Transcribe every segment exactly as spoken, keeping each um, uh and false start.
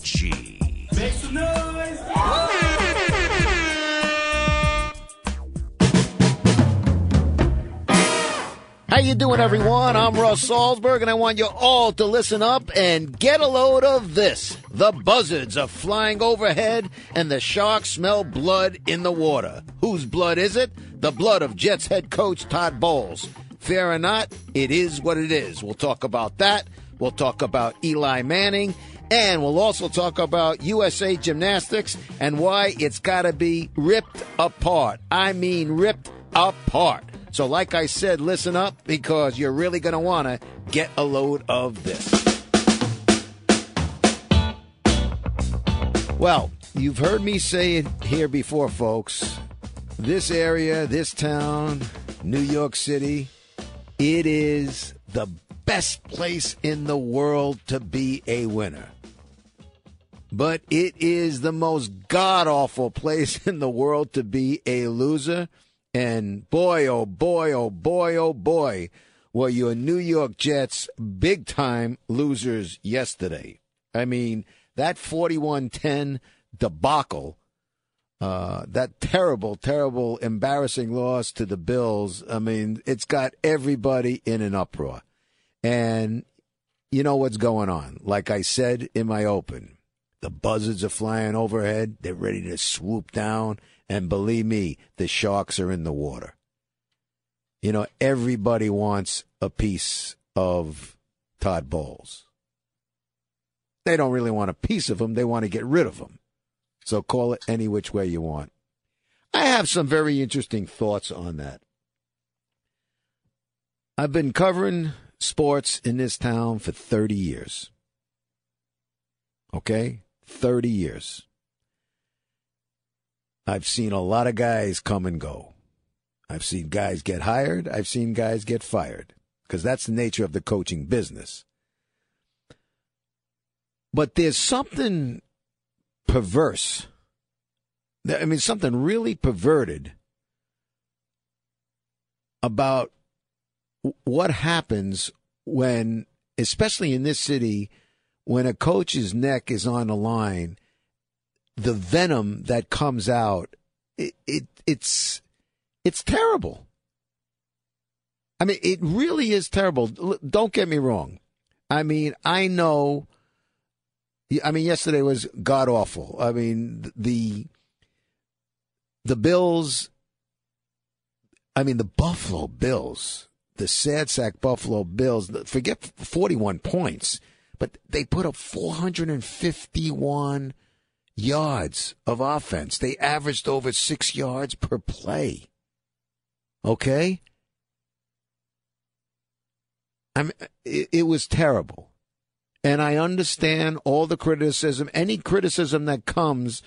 Gee. Make some noise! How you doing, everyone? I'm Russ Salzberg, and I want you all to listen up and get a load of this. The buzzards are flying overhead, and the sharks smell blood in the water. Whose blood is it? The blood of Jets head coach Todd Bowles. Fair or not, it is what it is. We'll talk about that. We'll talk about Eli Manning. And we'll also talk about U S A Gymnastics and why it's got to be ripped apart. I mean ripped apart. So like I said, listen up, because you're really going to want to get a load of this. Well, you've heard me say it here before, folks. This area, this town, New York City, it is the best place in the world to be a winner. But it is the most god-awful place in the world to be a loser. And boy, oh boy, oh boy, oh boy, were your New York Jets big-time losers yesterday. I mean, that forty-one ten debacle, uh, that terrible, terrible, embarrassing loss to the Bills, I mean, it's got everybody in an uproar. And you know what's going on. Like I said in my open, the buzzards are flying overhead. They're ready to swoop down. And believe me, the sharks are in the water. You know, everybody wants a piece of Todd Bowles. They don't really want a piece of him. They want to get rid of him. So call it any which way you want. I have some very interesting thoughts on that. I've been covering sports in this town for thirty years. Okay? thirty years. I've seen a lot of guys come and go. I've seen guys get hired. I've seen guys get fired, because that's the nature of the coaching business. But there's something perverse. I mean, something really perverted about what happens when, especially in this city, when a coach's neck is on the line, the venom that comes out, it, it it's it's terrible. I mean, it really is terrible. Don't get me wrong. I mean, I know. I mean, yesterday was god awful. I mean, the the Bills. I mean, the Buffalo Bills. The sad sack Buffalo Bills, forget forty-one points, but they put up four hundred fifty-one yards of offense. They averaged over six yards per play. Okay? I mean, it, it was terrible. And I understand all the criticism, any criticism that comes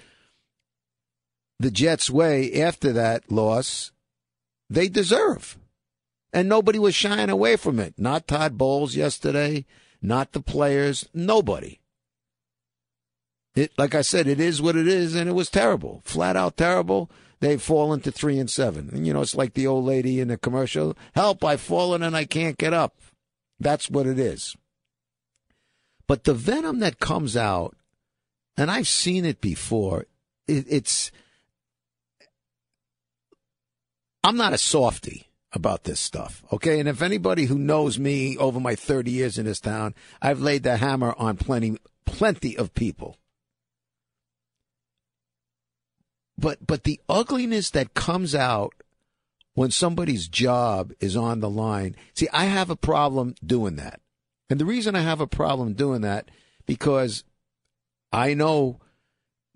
the Jets' way after that loss, they deserve. And nobody was shying away from it. Not Todd Bowles yesterday, not the players, nobody. It, like I said, it is what it is, and it was terrible, flat out terrible. They've fallen to three and seven. And, you know, it's like the old lady in the commercial, help, I've fallen and I can't get up. That's what it is. But the venom that comes out, and I've seen it before, it, it's, I'm not a softie. about this stuff, okay? And if anybody who knows me over my thirty years in this town, I've laid the hammer on plenty plenty of people. But but the ugliness that comes out when somebody's job is on the line, see, I have a problem doing that. And the reason I have a problem doing that, because I know,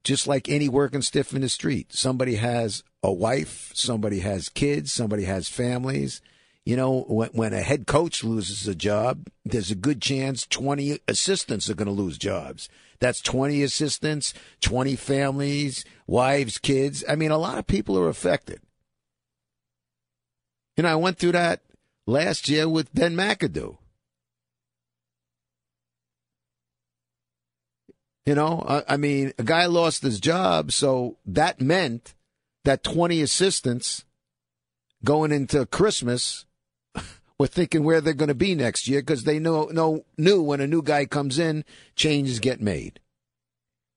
just like any working stiff in the street, somebody has a wife, somebody has kids, somebody has families. You know, when, when a head coach loses a job, there's a good chance twenty assistants are going to lose jobs. That's twenty assistants, twenty families, wives, kids. I mean, a lot of people are affected. You know, I went through that last year with Ben McAdoo. You know, I, I mean, a guy lost his job, so that meant that twenty assistants going into Christmas were thinking where they're going to be next year, because they know, know, knew when a new guy comes in, changes get made.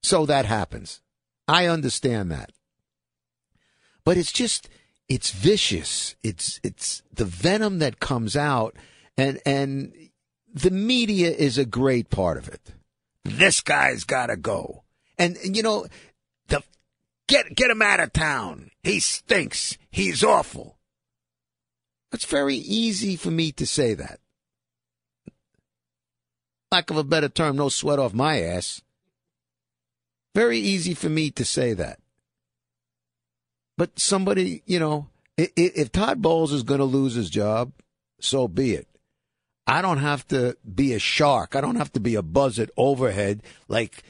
So that happens. I understand that. But it's just... It's vicious. It's it's the venom that comes out, and and the media is a great part of it. This guy's got to go, and you know, the get get him out of town. He stinks. He's awful. It's very easy for me to say that. Lack of a better term, no sweat off my ass. Very easy for me to say that. But somebody, you know, if Todd Bowles is going to lose his job, so be it. I don't have to be a shark. I don't have to be a buzzard overhead, like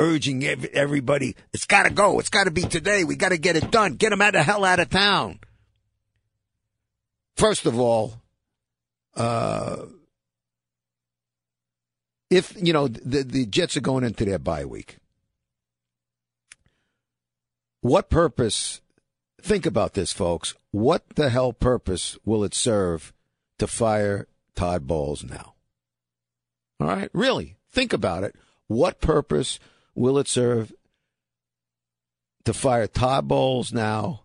urging everybody, it's got to go. It's got to be today. We got to get it done. Get him out of hell out of town. First of all, uh, if, you know, the, the Jets are going into their bye week. What purpose, think about this, folks, what the hell purpose will it serve to fire Todd Bowles now? All right, really, think about it. What purpose will it serve to fire Todd Bowles now,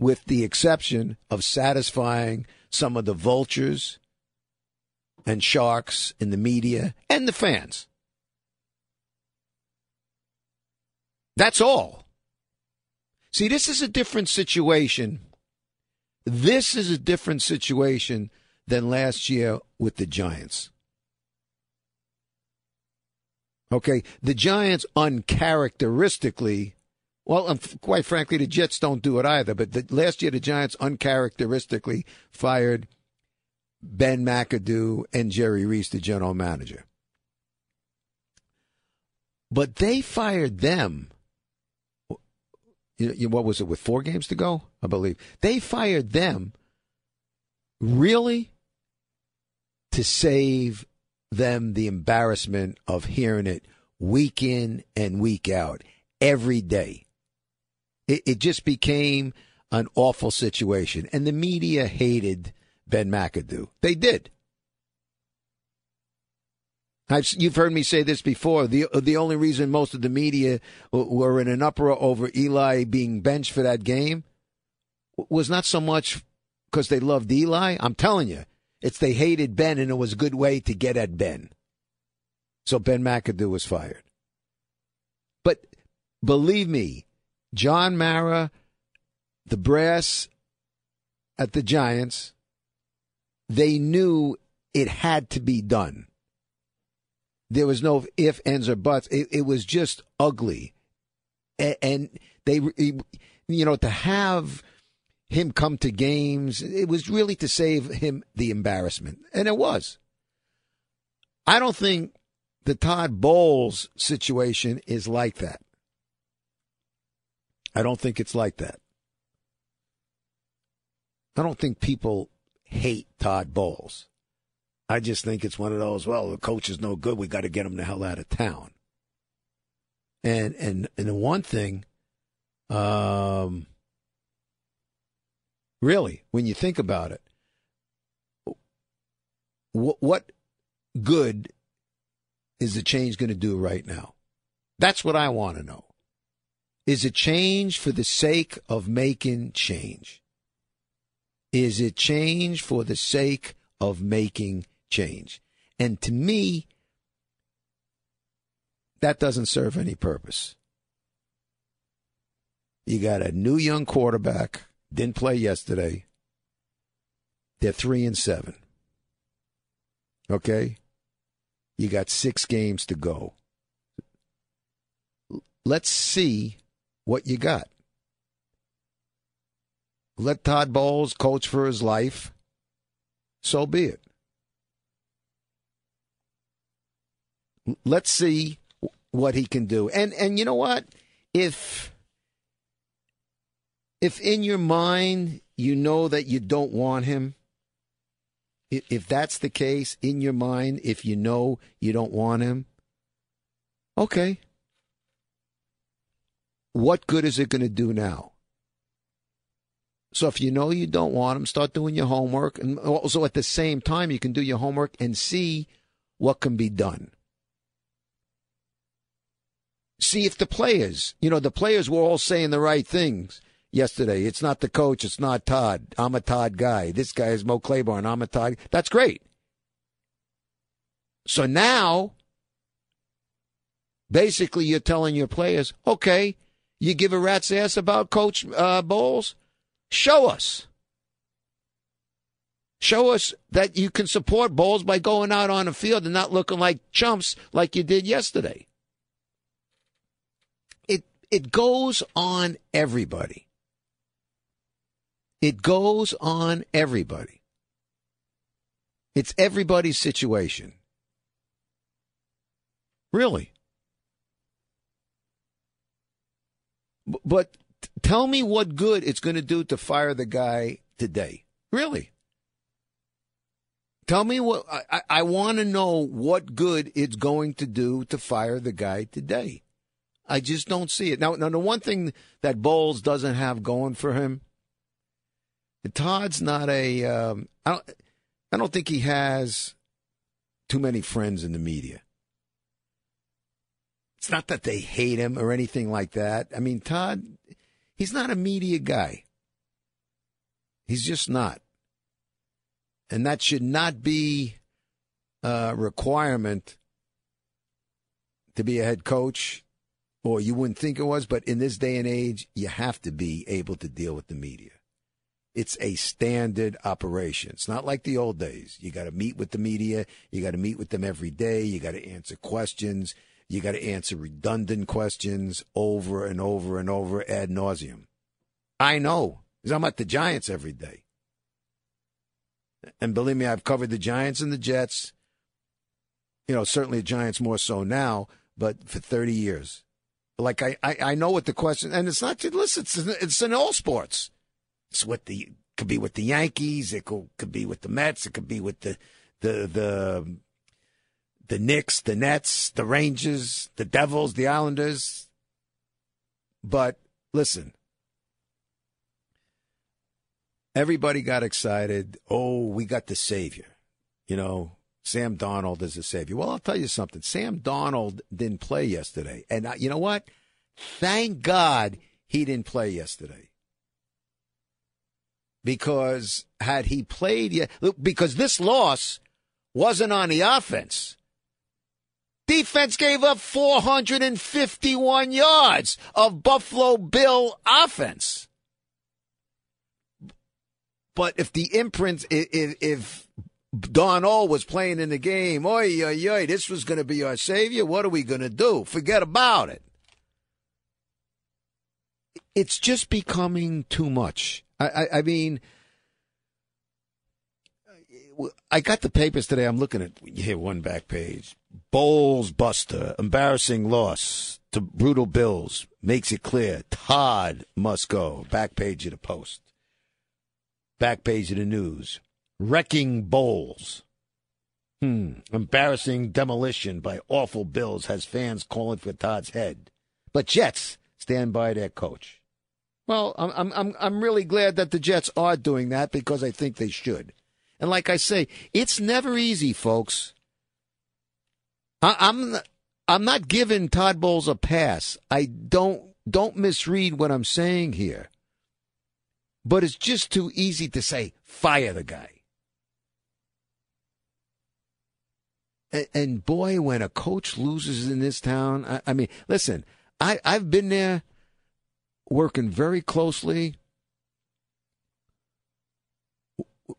with the exception of satisfying some of the vultures and sharks in the media and the fans? That's all. See, this is a different situation. This is a different situation than last year with the Giants. Okay, the Giants uncharacteristically, well, um, quite frankly, the Jets don't do it either, but the, last year the Giants uncharacteristically fired Ben McAdoo and Jerry Reese, the general manager. But they fired them. You know, what was it, with four games to go, I believe? They fired them really to save them the embarrassment of hearing it week in and week out, every day. It, it just became an awful situation. And the media hated Ben McAdoo. They did. I've, you've heard me say this before. The the only reason most of the media were in an uproar over Eli being benched for that game was not so much because they loved Eli. I'm telling you, it's they hated Ben, and it was a good way to get at Ben. So Ben McAdoo was fired. But believe me, John Mara, the brass at the Giants, they knew it had to be done. There was no if, ands, or buts. It, it was just ugly. And, and they, you know, to have him come to games, it was really to save him the embarrassment. And it was. I don't think the Todd Bowles situation is like that. I don't think it's like that. I don't think people hate Todd Bowles. I just think it's one of those, well, the coach is no good. We got to get him the hell out of town. And and, and the one thing, um, really, when you think about it, wh- what good is the change going to do right now? That's what I want to know. Is it change for the sake of making change? Is it change for the sake of making change? And to me, that doesn't serve any purpose. You got a new young quarterback, didn't play yesterday. They're three and seven. Okay? You got six games to go. Let's see what you got. Let Todd Bowles coach for his life. So be it. Let's see what he can do. And and you know what? If if in your mind you know that you don't want him, if that's the case in your mind, if you know you don't want him, okay. What good is it going to do now? So if you know you don't want him, start doing your homework. And also at the same time, you can do your homework and see what can be done. See if the players, you know, the players were all saying the right things yesterday. It's not the coach. It's not Todd. I'm a Todd guy. This guy is Mo Claiborne. I'm a Todd. That's great. So now, basically, you're telling your players, okay, you give a rat's ass about Coach uh, Bowles? Show us. Show us that you can support Bowles by going out on the field and not looking like chumps like you did yesterday. It it goes on everybody. It goes on everybody. It's everybody's situation. Really? But tell me what good it's going to do to fire the guy today. Really. Tell me what I, I want to know what good it's going to do to fire the guy today. I just don't see it. Now, now the one thing that Bowles doesn't have going for him, Todd's not a um, I don't, I don't think he has too many friends in the media. It's not that they hate him or anything like that. I mean, Todd, he's not a media guy. He's just not. And that should not be a requirement to be a head coach, or you wouldn't think it was, but in this day and age, you have to be able to deal with the media. It's a standard operation. It's not like the old days. You got to meet with the media. You got to meet with them every day. You got to answer questions. You got to answer redundant questions over and over and over ad nauseum. I know, because I'm at the Giants every day. And believe me, I've covered the Giants and the Jets. You know, certainly the Giants more so now, but for thirty years. Like, I, I, I know what the question, and it's not, listen, it's, it's in all sports. It's what the, could be with the Yankees, it could, could be with the Mets, it could be with the, the, the, the Knicks, the Nets, the Rangers, the Devils, the Islanders. But listen, everybody got excited. Oh, we got the savior. You know, Sam Darnold is the savior. Well, I'll tell you something. Sam Darnold didn't play yesterday. And I, you know what? Thank God he didn't play yesterday. Because had he played, because this loss wasn't on the offense. Defense gave up four hundred fifty-one yards of Buffalo Bill offense. But if the imprint, if, if Darnold was playing in the game, oy, oy, oy, this was going to be our savior, what are we going to do? Forget about it. It's just becoming too much. I, I, I mean... I got the papers today. I'm looking at here one back page. Bowles buster, embarrassing loss to brutal Bills makes it clear Todd must go. Back page of the Post. Back page of the News. Wrecking Bowles. Hmm. Embarrassing demolition by awful Bills has fans calling for Todd's head. But Jets stand by their coach. Well, I'm I'm I'm really glad that the Jets are doing that because I think they should. And like I say, it's never easy, folks. I, I'm I'm not giving Todd Bowles a pass. I don't don't misread what I'm saying here, but it's just too easy to say, fire the guy. And, and boy, when a coach loses in this town, I, I mean, listen, I, I've been there working very closely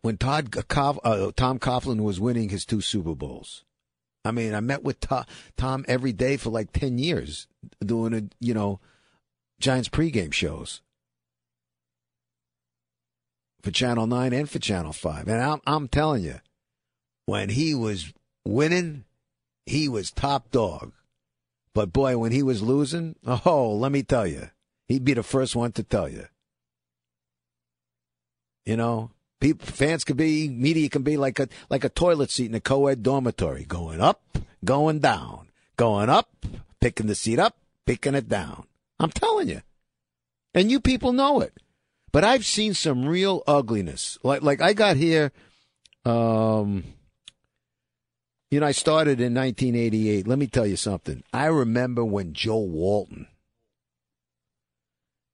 when Todd uh, Tom Coughlin was winning his two Super Bowls. I mean, I met with Tom every day for like ten years doing, a, you know, Giants pregame shows for Channel nine and for Channel five. And I'm, I'm telling you, when he was winning, he was top dog. But, boy, when he was losing, oh, let me tell you, he'd be the first one to tell you. You know? People, fans could be, media can be like a like a toilet seat in a co-ed dormitory, going up, going down, going up, picking the seat up, picking it down. I'm telling you. And you people know it. But I've seen some real ugliness. Like, like I got here, um, you know, I started in nineteen eighty-eight. Let me tell you something. I remember when Joe Walton,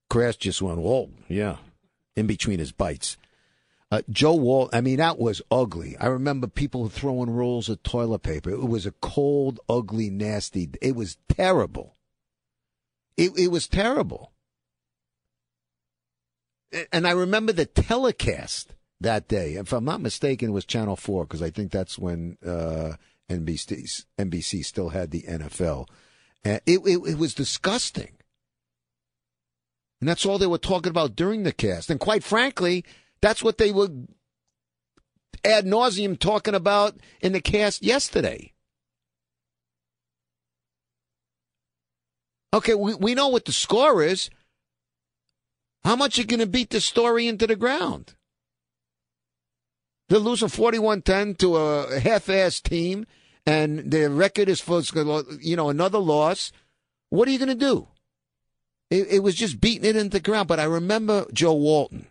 Crash just went, whoa, yeah, in between his bites. Uh, Joe Wall, I mean, that was ugly. I remember people throwing rolls of toilet paper. It was a cold, ugly, nasty. It was terrible. It, it was terrible. And I remember the telecast that day. If I'm not mistaken, it was Channel four, because I think that's when uh, N B C still had the N F L. Uh, it, it, it was disgusting. And that's all they were talking about during the cast. And quite frankly, that's what they were ad nauseum talking about in the cast yesterday. Okay, we, we know what the score is. How much are you going to beat this story into the ground? They're losing forty-one ten to a half-assed team, and their record is for, you know, another loss. What are you going to do? It, it was just beating it into the ground. But I remember Joe Walton.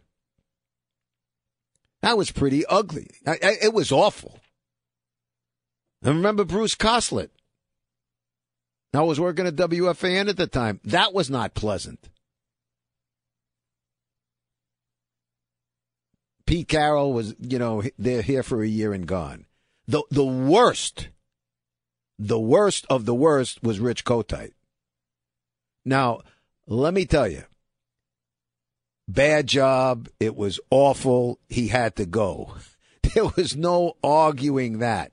That was pretty ugly. I, I, it was awful. I remember Bruce Coslett. I was working at W F A N at the time. That was not pleasant. Pete Carroll was, you know, they're here for a year and gone. The the worst, the worst of the worst was Rich Kotite. Now, let me tell you. Bad job. It was awful. He had to go. There was no arguing that.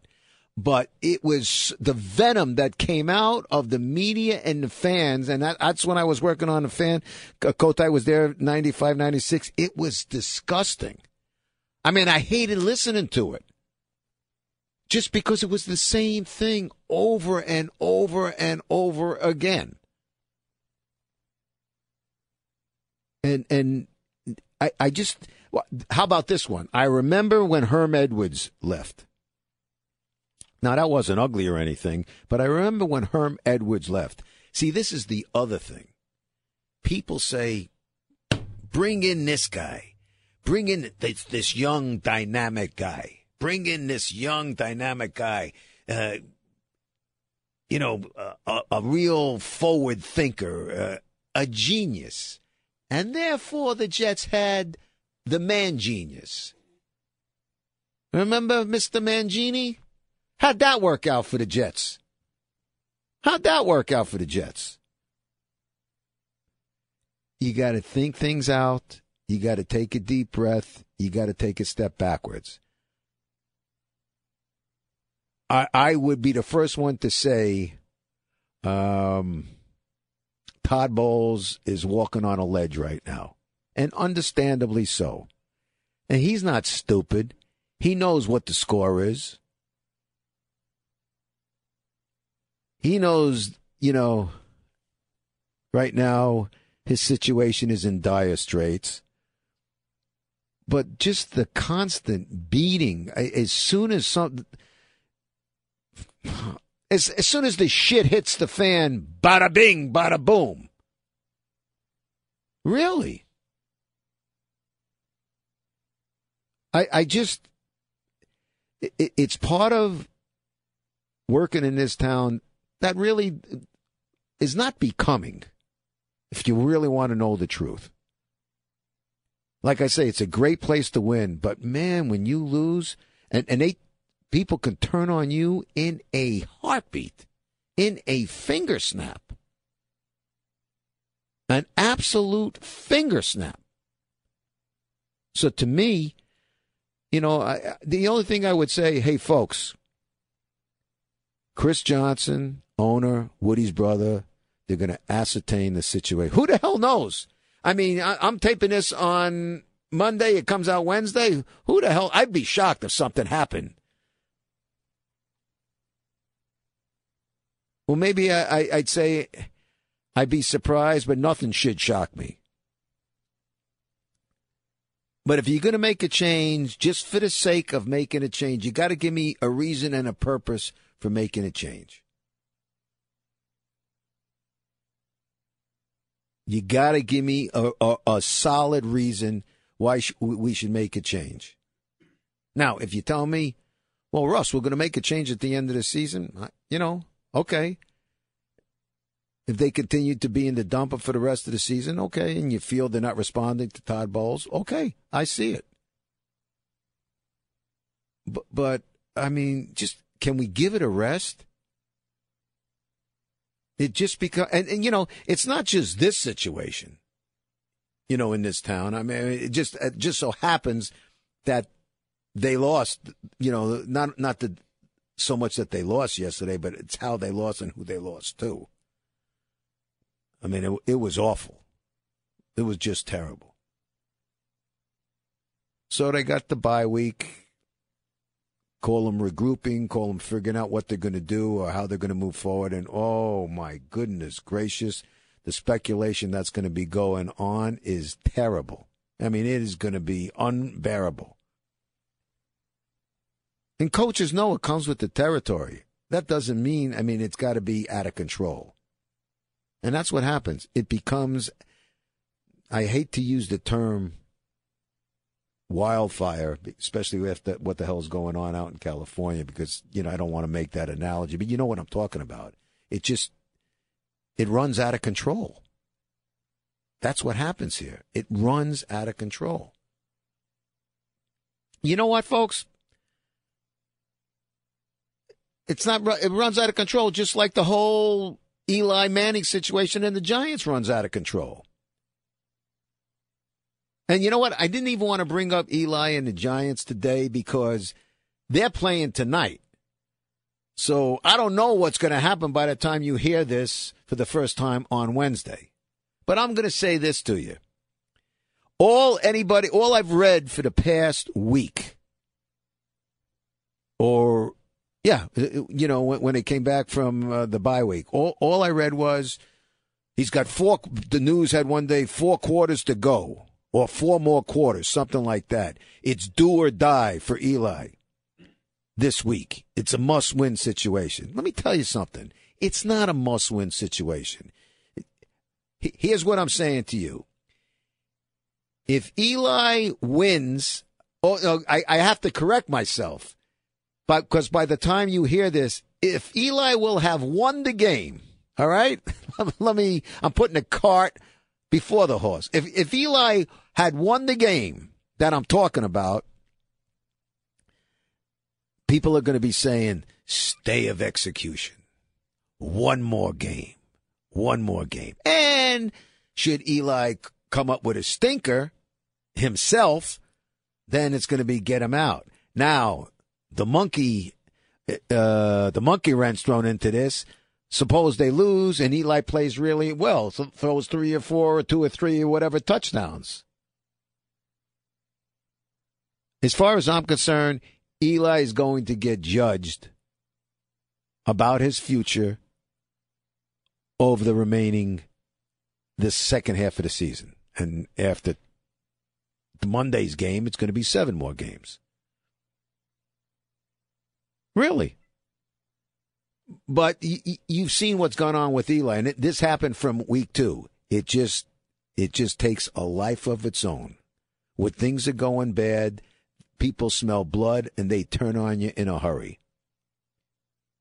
But it was the venom that came out of the media and the fans. And that, that's when I was working on the fan. Kotite was there ninety-five, ninety-six. It was disgusting. I mean, I hated listening to it. Just because it was the same thing over and over and over again. And and I, I just, well, how about this one? I remember when Herm Edwards left. Now, that wasn't ugly or anything, but I remember when Herm Edwards left. See, this is the other thing. People say, bring in this guy. Bring in this, this young, dynamic guy. Bring in this young, dynamic guy. Uh, you know, a, a real forward thinker, uh, a genius. And therefore, the Jets had the man genius. Remember Mister Mangini? How'd that work out for the Jets? How'd that work out for the Jets? You got to think things out. You got to take a deep breath. You got to take a step backwards. I I would be the first one to say, um... Todd Bowles is walking on a ledge right now, and understandably so. And he's not stupid. He knows what the score is. He knows, you know, right now his situation is in dire straits. But just the constant beating, as soon as some, As, as soon as the shit hits the fan, bada bing, bada boom. Really? I I just, it, it's part of working in this town that really is not becoming. if you really want to know the truth. Like I say, it's a great place to win, but man, when you lose, and, and they people can turn on you in a heartbeat, in a finger snap. An absolute finger snap. So to me, you know, I, the only thing I would say, hey, folks, Chris Johnson, owner, Woody's brother, they're going to ascertain the situation. Who the hell knows? I mean, I, I'm taping this on Monday. It comes out Wednesday. Who the hell? I'd be shocked if something happened. Well, maybe I, I, I'd say I'd be surprised, but nothing should shock me. But if you're going to make a change, just for the sake of making a change, you got to give me a reason and a purpose for making a change. You got to give me a, a, a solid reason why sh- we should make a change. Now, if you tell me, well, Russ, we're going to make a change at the end of the season, I, you know, okay. If they continue to be in the dumper for the rest of the season, okay, and you feel they're not responding to Todd Bowles, okay, I see it. But, but I mean, just can we give it a rest? It just becomes, and, and, you know, it's not just this situation, you know, in this town. I mean, it just it just so happens that they lost, you know, not not the, so much that they lost yesterday, but it's how they lost and who they lost to. I mean, it, it was awful. It was just terrible. So they got the bye week. Call them regrouping, call them figuring out what they're going to do or how they're going to move forward. And, oh, my goodness gracious, the speculation that's going to be going on is terrible. I mean, it is going to be unbearable. And coaches know it comes with the territory. That doesn't mean, I mean, it's got to be out of control. And that's what happens. It becomes, I hate to use the term wildfire, especially after what the hell is going on out in California, because, you know, I don't want to make that analogy, but you know what I'm talking about. It just, it runs out of control. That's what happens here. It runs out of control. You know what, folks? It's not, it runs out of control just like the whole Eli Manning situation and the Giants runs out of control. And you know what? I didn't even want to bring up Eli and the Giants today because they're playing tonight. So I don't know what's going to happen by the time you hear this for the first time on Wednesday. But I'm going to say this to you. All anybody, all I've read for the past week, or, yeah, you know, when, when it came back from uh, the bye week, all, all I read was he's got four, the news had one day, four quarters to go. Or four more quarters, something like that. It's do or die for Eli this week. It's a must-win situation. Let me tell you something. It's not a must-win situation. Here's what I'm saying to you. If Eli wins, oh, I, I have to correct myself, but because by the time you hear this, if Eli will have won the game, all right, let me, I'm putting a cart before the horse. If if Eli had won the game that I'm talking about, people are going to be saying, stay of execution. One more game. One more game. And should Eli come up with a stinker himself, then it's going to be get him out. Now, the monkey, uh, the monkey wrench thrown into this. Suppose they lose and Eli plays really well, so throws three or four or two or three or whatever touchdowns. As far as I'm concerned, Eli is going to get judged about his future over the remaining, this second half of the season. And after Monday's game, it's going to be seven more games. Really? But you've seen what's gone on with Eli, and it, this happened from week two. It just, it just takes a life of its own. When things are going bad, people smell blood, and they turn on you in a hurry.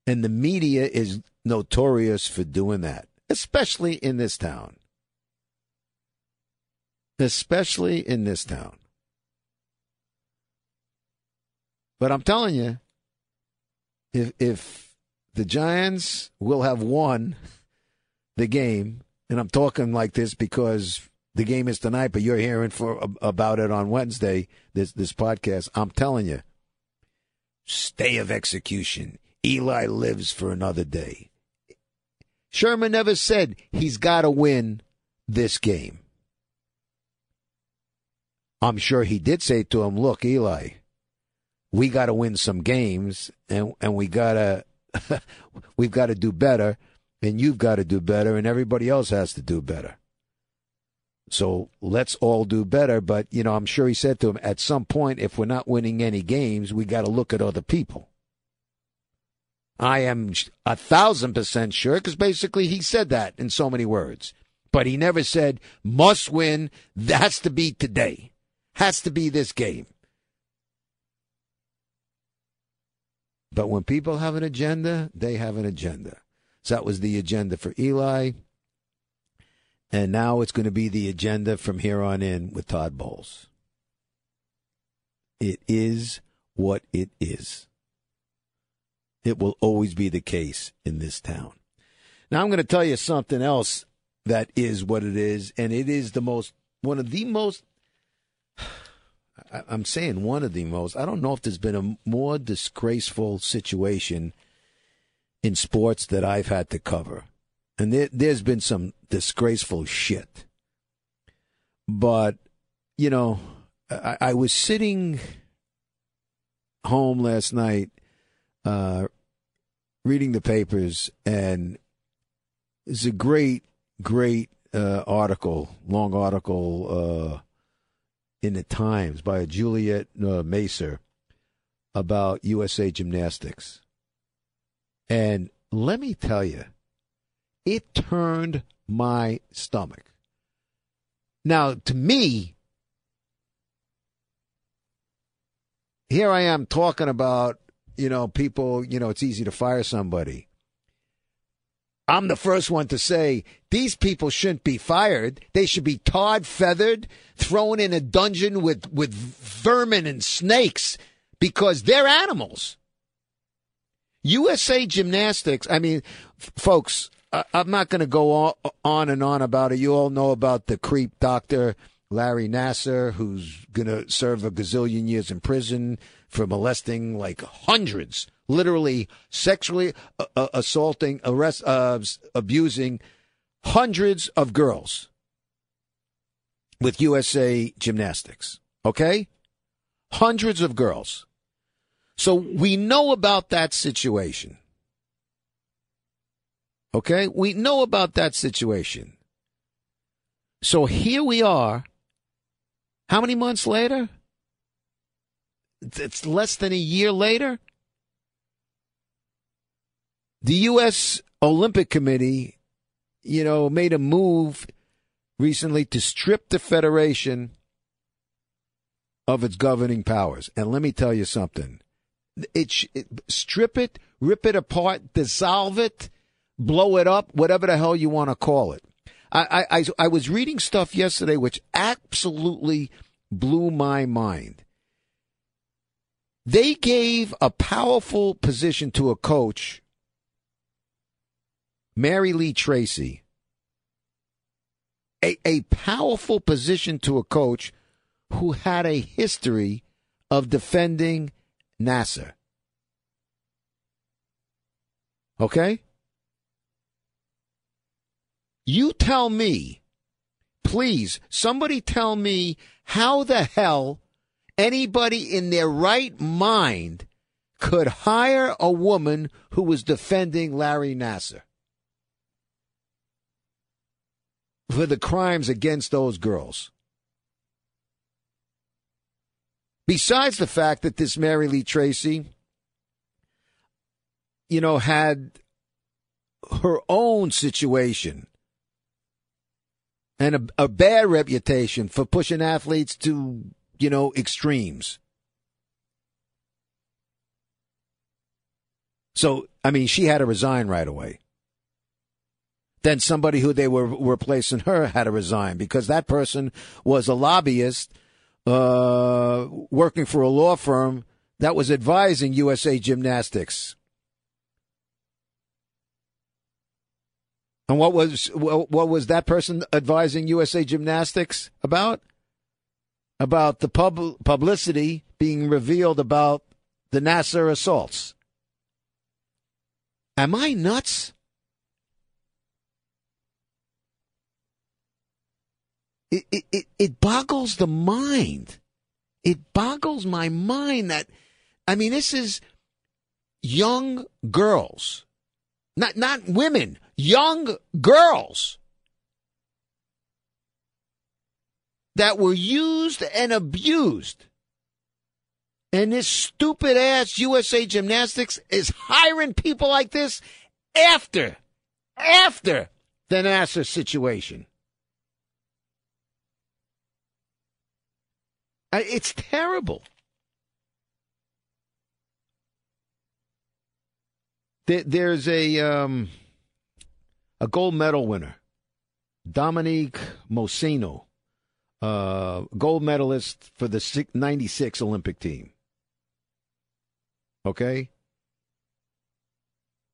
And the media is notorious for doing that, especially in this town. especially in this town. But I'm telling you, if if the Giants will have won the game, and I'm talking like this because the game is tonight, but you're hearing for about it on Wednesday, this this podcast, I'm telling you, stay of execution. Eli lives for another day. Sherman never said he's got to win this game. I'm sure he did say to him, look, Eli, we got to win some games, and and we gotta we've got to do better, and you've got to do better, and everybody else has to do better. So let's all do better. But, you know, I'm sure he said to him, at some point, if we're not winning any games, we got to look at other people. I am a thousand percent sure, because basically he said that in so many words. But he never said, must win, has to be today, has to be this game. But when people have an agenda, they have an agenda. So that was the agenda for Eli. And now it's going to be the agenda from here on in with Todd Bowles. It is what it is. It will always be the case in this town. Now I'm going to tell you something else that is what it is, and it is the most, one of the most, I'm saying one of the most, I don't know if there's been a more disgraceful situation in sports that I've had to cover. And there, there's been some disgraceful shit. But, you know, I, I was sitting home last night uh, reading the papers, and it's a great, great uh, article, long article uh, in the Times by Juliet uh, Macur about U S A Gymnastics. And let me tell you, it turned my stomach. Now, to me, here I am talking about, you know, people, you know, it's easy to fire somebody. I'm the first one to say these people shouldn't be fired. They should be tarred, feathered, thrown in a dungeon with, with vermin and snakes because they're animals. U S A Gymnastics, I mean, f- folks... I'm not going to go on and on about it. You all know about the creep doctor, Larry Nassar, who's going to serve a gazillion years in prison for molesting like hundreds, literally sexually uh, assaulting, arrest, uh, abusing hundreds of girls with U S A Gymnastics. Okay? Hundreds of girls. So we know about that situation. Okay, we know about that situation. So here we are. How many months later? It's less than a year later. The U S Olympic Committee, you know, made a move recently to strip the federation of its governing powers. And let me tell you something. It, it strip it, rip it apart, dissolve it. Blow it up, whatever the hell you want to call it. I, I, I was reading stuff yesterday which absolutely blew my mind. They gave a powerful position to a coach, Mary Lee Tracy, a, a powerful position to a coach who had a history of defending Nassar. Okay? You tell me, please, somebody tell me how the hell anybody in their right mind could hire a woman who was defending Larry Nassar for the crimes against those girls. Besides the fact that this Mary Lee Tracy, you know, had her own situation. And a, a bad reputation for pushing athletes to, you know, extremes. So, I mean, she had to resign right away. then somebody who they were replacing her had to resign because that person was a lobbyist uh, working for a law firm that was advising U S A Gymnastics. And what was what was that person advising U S A Gymnastics about? About the pub, publicity being revealed about the Nassar assaults. Am I nuts? It, it it it boggles the mind. It boggles my mind that, I mean, this is young girls, not not women, young girls that were used and abused. And this stupid-ass U S A Gymnastics is hiring people like this after, after the Nassar situation. It's terrible. There's a um, a gold medal winner, Dominique Moceanu, uh, gold medalist for the ninety-six Olympic team. Okay?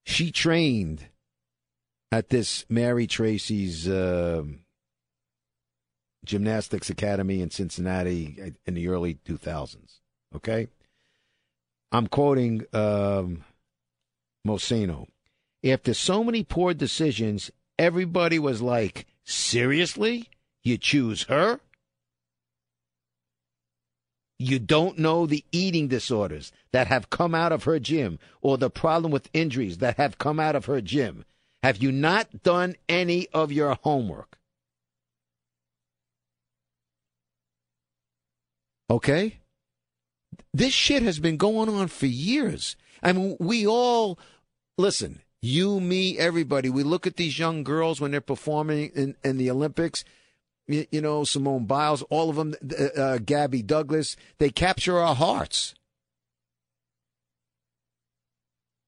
She trained at this Mary Tracy's uh, Gymnastics Academy in Cincinnati in the early two thousands. Okay? I'm quoting um, Moceanu. After so many poor decisions, everybody was like, seriously? You choose her? You don't know the eating disorders that have come out of her gym or the problem with injuries that have come out of her gym. Have you not done any of your homework? Okay? This shit has been going on for years. I mean, we all, listen, you, me, everybody, we look at these young girls when they're performing in, in the Olympics. You know, Simone Biles, all of them, uh, Gabby Douglas, they capture our hearts.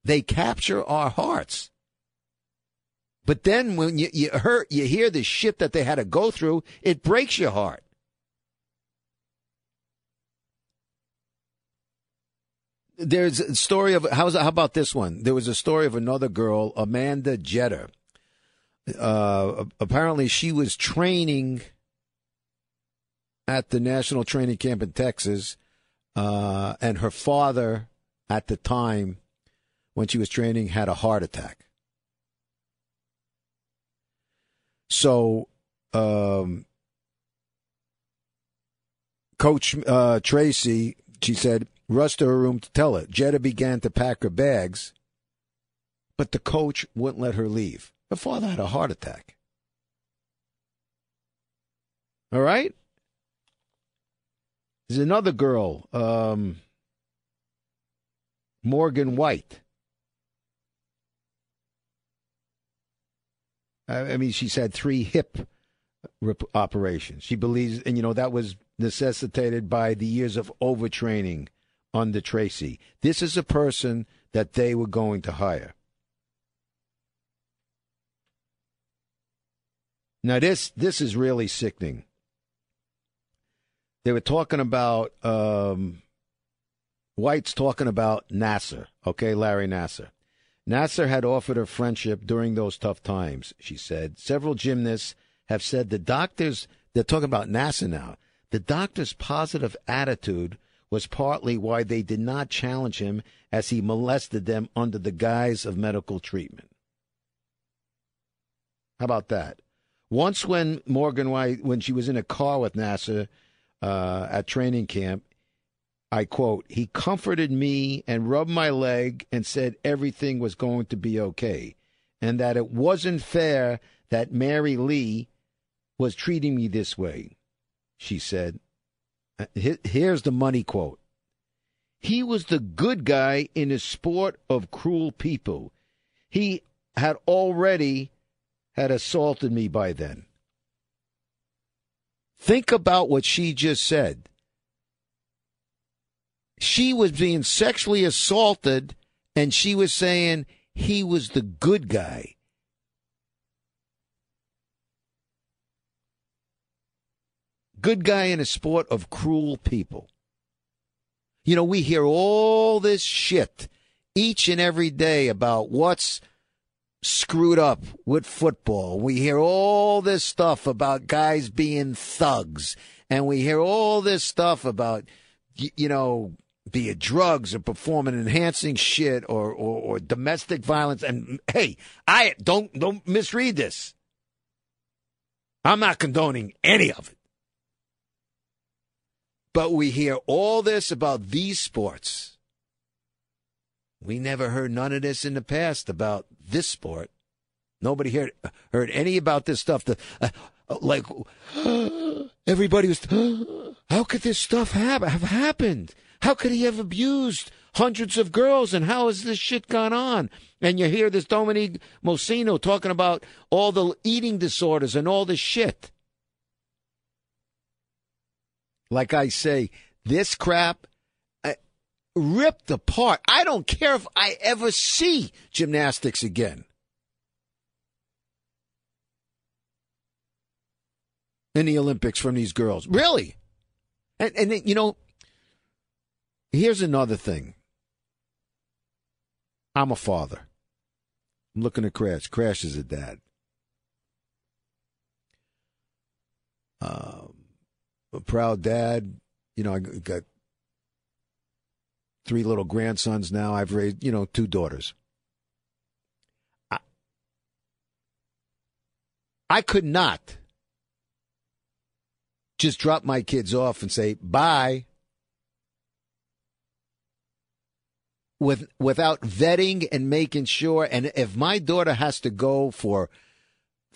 They capture our hearts. But then when you, you, hurt, you hear the shit that they had to go through, it breaks your heart. There's a story of, how's, how about this one? There was a story of another girl, Amanda Jetter. Uh, apparently she was training at the National Training Camp in Texas, uh, and her father at the time when she was training had a heart attack. So um, Coach uh, Tracy, she said, rushed to her room to tell her. Jetta began to pack her bags, but the coach wouldn't let her leave. Her father had a heart attack. All right? There's another girl, um, Morgan White. I, I mean, she's had three hip rep- operations. She believes, and you know, that was necessitated by the years of overtraining under Tracy. This is a person that they were going to hire. Now, this this is really sickening. They were talking about, um, White's talking about Nassar, okay, Larry Nassar. Nassar had offered her friendship during those tough times, she said. Several gymnasts have said the doctors, they're talking about Nassar now, the doctor's positive attitude was partly why they did not challenge him as he molested them under the guise of medical treatment. How about that? Once when Morgan White, when she was in a car with Nassar uh, at training camp, I quote, he comforted me and rubbed my leg and said everything was going to be okay and that it wasn't fair that Mary Lee was treating me this way, she said. Here's the money quote. He was the good guy in a sport of cruel people. He had already... had assaulted me by then. Think about what she just said. She was being sexually assaulted, and she was saying he was the good guy good guy in a sport of cruel people. You know, we hear all this shit each and every day about what's screwed up with football. We hear all this stuff about guys being thugs, and we hear all this stuff about, you know, be it drugs or performance enhancing shit or, or or domestic violence. And hey, I don't don't misread this. I'm not condoning any of it. But we hear all this about these sports. We never heard none of this in the past about this sport. Nobody heard heard any about this stuff. The, uh, like everybody was, how could this stuff have have happened? How could he have abused hundreds of girls? And how has this shit gone on? And you hear this Dominique Moceanu talking about all the eating disorders and all this shit. Like I say, this crap I, ripped apart. I don't care if I ever see gymnastics again. In the Olympics from these girls. Really? And, and you know, here's another thing. I'm a father. I'm looking at Crash. Crash is a dad. Um. A proud dad, you know. I got three little grandsons now. I've raised, you know, two daughters. I, I could not just drop my kids off and say bye with without vetting and making sure. And if my daughter has to go for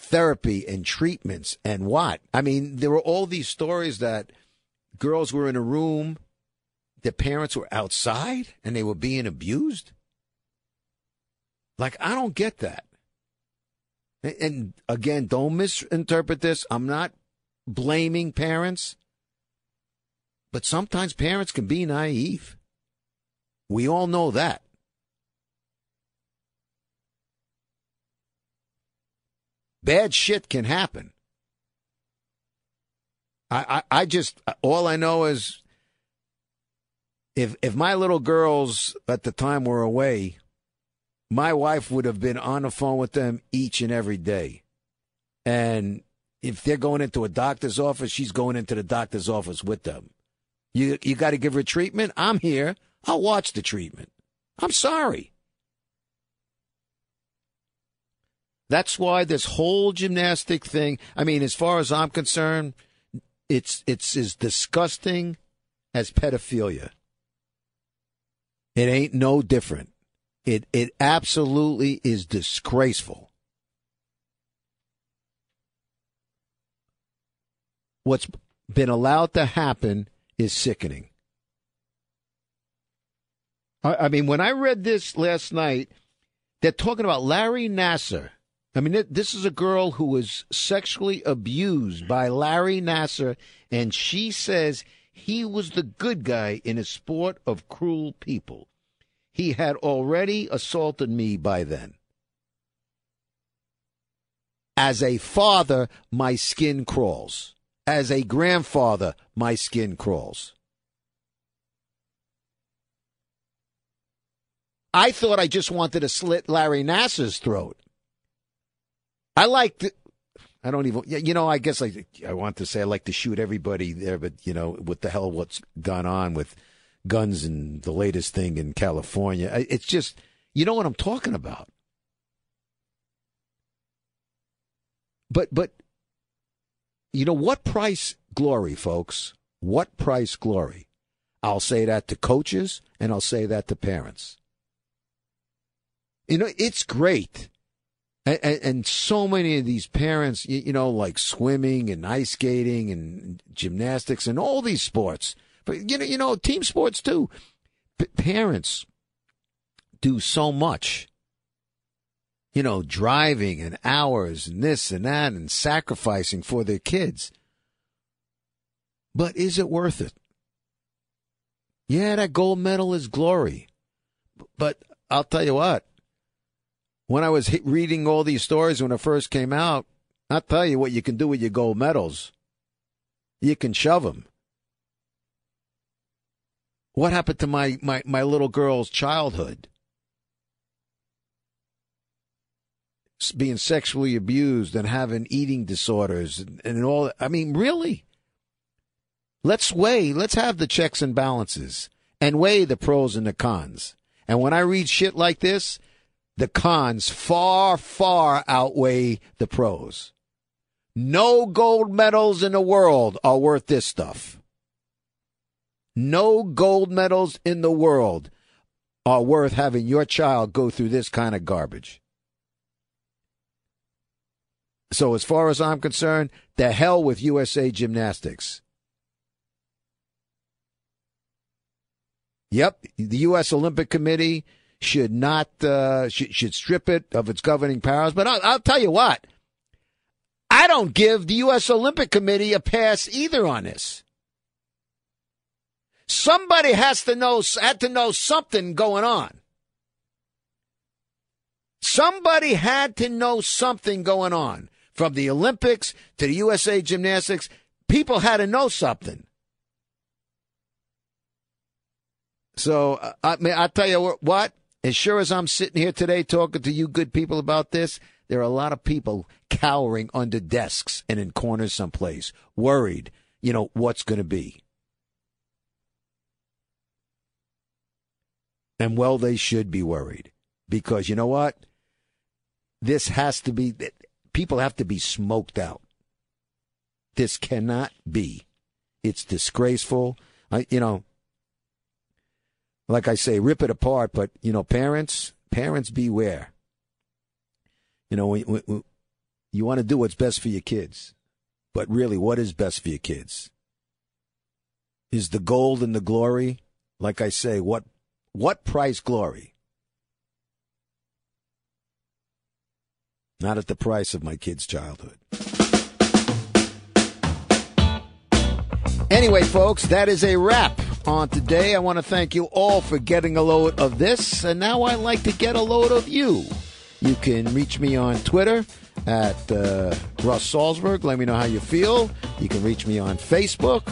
therapy and treatments and what? I mean, there were all these stories that girls were in a room, their parents were outside, and they were being abused. Like, I don't get that. And, and again, don't misinterpret this. I'm not blaming parents, but sometimes parents can be naive. We all know that. Bad shit can happen. I, I, I just, all I know is if if my little girls at the time were away, my wife would have been on the phone with them each and every day. And if they're going into a doctor's office, she's going into the doctor's office with them. You, you got to give her treatment? I'm here. I'll watch the treatment. I'm sorry. That's why this whole gymnastic thing, I mean, as far as I'm concerned, it's it's as disgusting as pedophilia. It ain't no different. It it absolutely is disgraceful. What's been allowed to happen is sickening. I, I mean, when I read this last night, they're talking about Larry Nassar. I mean, this is a girl who was sexually abused by Larry Nassar, and she says he was the good guy in a sport of cruel people. He had already assaulted me by then. As a father, my skin crawls. As a grandfather, my skin crawls. I thought I just wanted to slit Larry Nassar's throat. I like to, I don't even, you know, I guess I, I want to say I like to shoot everybody there, but, you know, with the hell what's gone on with guns and the latest thing in California. It's just, you know what I'm talking about. But, but, you know, what price glory, folks? What price glory? I'll say that to coaches and I'll say that to parents. You know, it's great. And so many of these parents, you know, like swimming and ice skating and gymnastics and all these sports, but you know, you know, team sports too. But parents do so much, you know, driving and hours and this and that and sacrificing for their kids. But is it worth it? Yeah, that gold medal is glory, but I'll tell you what. When I was reading all these stories when it first came out, I'll tell you what you can do with your gold medals. you can shove them. What happened to my, my, my little girl's childhood? Being sexually abused and having eating disorders and, and all. I mean, really? Let's weigh, let's have the checks and balances and weigh the pros and the cons. And when I read shit like this, the cons far, far outweigh the pros. No gold medals in the world are worth this stuff. No gold medals in the world are worth having your child go through this kind of garbage. So as far as I'm concerned, the hell with U S A Gymnastics. Yep, the U S Olympic Committee should not uh, should, should strip it of its governing powers. But I'll, I'll tell you what, I don't give the U S Olympic Committee a pass either on this. Somebody has to know had to know something going on. Somebody had to know something going on. From the Olympics to the U S A Gymnastics, people had to know something. So, I mean, I tell you what, as sure as I'm sitting here today talking to you good people about this, there are a lot of people cowering under desks and in corners someplace, worried, you know, what's going to be. And, well, they should be worried because, you know what? This has to be, people have to be smoked out. This cannot be. It's disgraceful. I, you know. Like I say, rip it apart, but, you know, parents, parents beware. You know, we, we, we, you want to do what's best for your kids, but really what is best for your kids? Is the gold and the glory? Like I say, what, what price glory? Not at the price of my kid's childhood. Anyway, folks, that is a wrap on today. I want to thank you all for getting a load of this, and now I like to get a load of you. You can reach me on Twitter at uh, Russ Salzberg. Let me know how you feel. You can reach me on Facebook.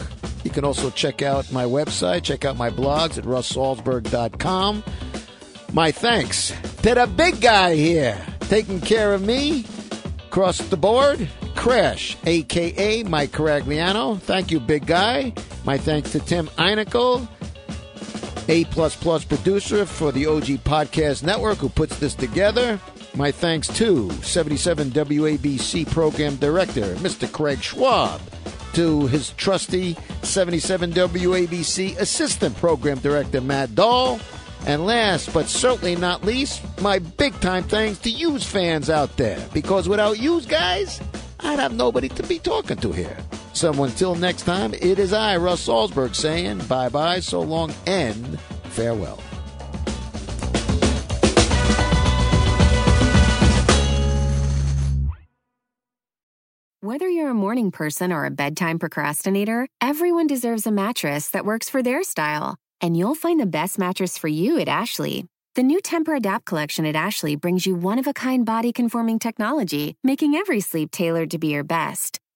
You can also check out my website. Check out my blogs at russ salzberg dot com. My thanks to the big guy here taking care of me across the board, Crash, a k a. Mike Caragliano. Thank you, big guy. My thanks to Tim Einickel, A plus plus producer for the O G Podcast Network, who puts this together. My thanks to seventy-seven W A B C Program Director, Mister Craig Schwab, to his trusty seventy-seven W A B C Assistant Program Director, Matt Dahl. And last, but certainly not least, my big-time thanks to yous fans out there, because without yous guys, I'd have nobody to be talking to here. So until next time, it is I, Russ Salzberg, saying bye-bye, so long, and farewell. Whether you're a morning person or a bedtime procrastinator, everyone deserves a mattress that works for their style. And you'll find the best mattress for you at Ashley. The new Temper-Adapt collection at Ashley brings you one-of-a-kind body-conforming technology, making every sleep tailored to be your best.